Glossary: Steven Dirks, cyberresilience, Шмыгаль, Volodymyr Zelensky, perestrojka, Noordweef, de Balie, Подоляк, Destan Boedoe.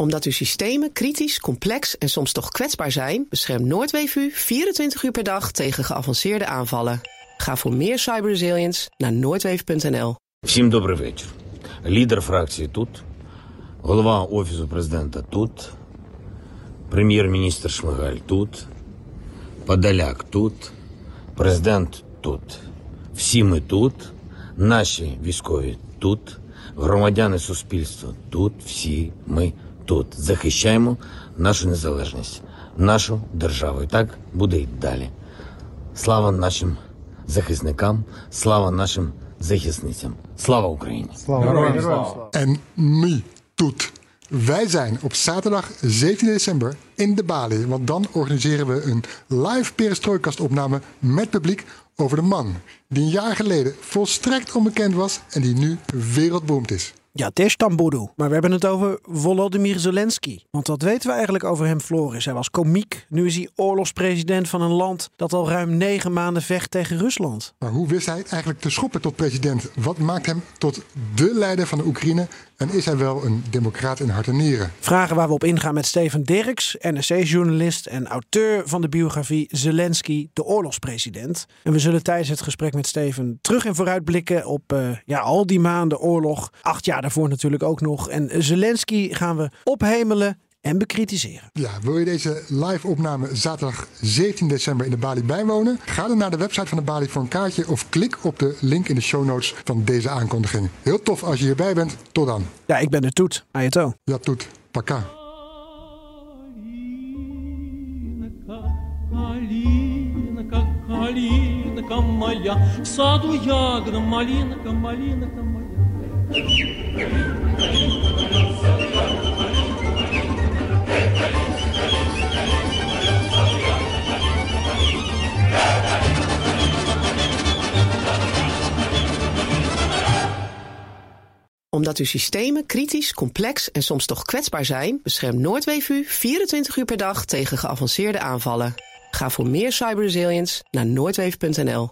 Omdat uw systemen kritisch, complex en soms toch kwetsbaar zijn, beschermt Noordweef u 24 uur per dag tegen geavanceerde aanvallen. Ga voor meer cyberresilience naar noordweef.nl. Всім добрий вечір. Лідер фракції тут, голова Офісу Президента тут, прем'єр-міністр Шмыгаль тут, Подоляк тут, президент тут. Всі ми тут, наші військові тут, громадяни суспільства тут, всі ми тут. Захищаємо нашу незалежність, нашу державу. І так буде й далі. Слава нашим захисникам, слава нашим захисницям. Слава Oekraïne. Slava. En me doet. Wij zijn op zaterdag 17 december in de Balie. Want dan organiseren we een live perestrojkastopname met publiek over de man die een jaar geleden volstrekt onbekend was en die nu wereldberoemd is. Ja, Destan Boedoe. Maar we hebben het over Volodymyr Zelensky. Want wat weten we eigenlijk over hem, Floris? Hij was komiek. Nu is hij oorlogspresident van een land dat al ruim 9 maanden vecht tegen Rusland. Maar hoe wist hij eigenlijk te schoppen tot president? Wat maakt hem tot de leider van de Oekraïne? En is hij wel een democraat in hart en nieren? Vragen waar we op ingaan met Steven Dirks, NRC-journalist en auteur van de biografie Zelensky, de oorlogspresident. En we zullen tijdens het gesprek met Steven terug en vooruitblikken op al die maanden oorlog. 8 jaar. Daarvoor natuurlijk ook nog. En Zelensky gaan we ophemelen en bekritiseren. Ja, wil je deze live-opname zaterdag 17 december in de Balie bijwonen? Ga dan naar de website van de Balie voor een kaartje of klik op de link in de show notes van deze aankondiging. Heel tof als je hierbij bent. Tot dan. Ja, ik ben de Toet. Ajeto. Ja, Toet. Paka. Omdat uw systemen kritisch, complex en soms toch kwetsbaar zijn, beschermt Noordweef u 24 uur per dag tegen geavanceerde aanvallen. Ga voor meer cyberresilience naar noordweef.nl.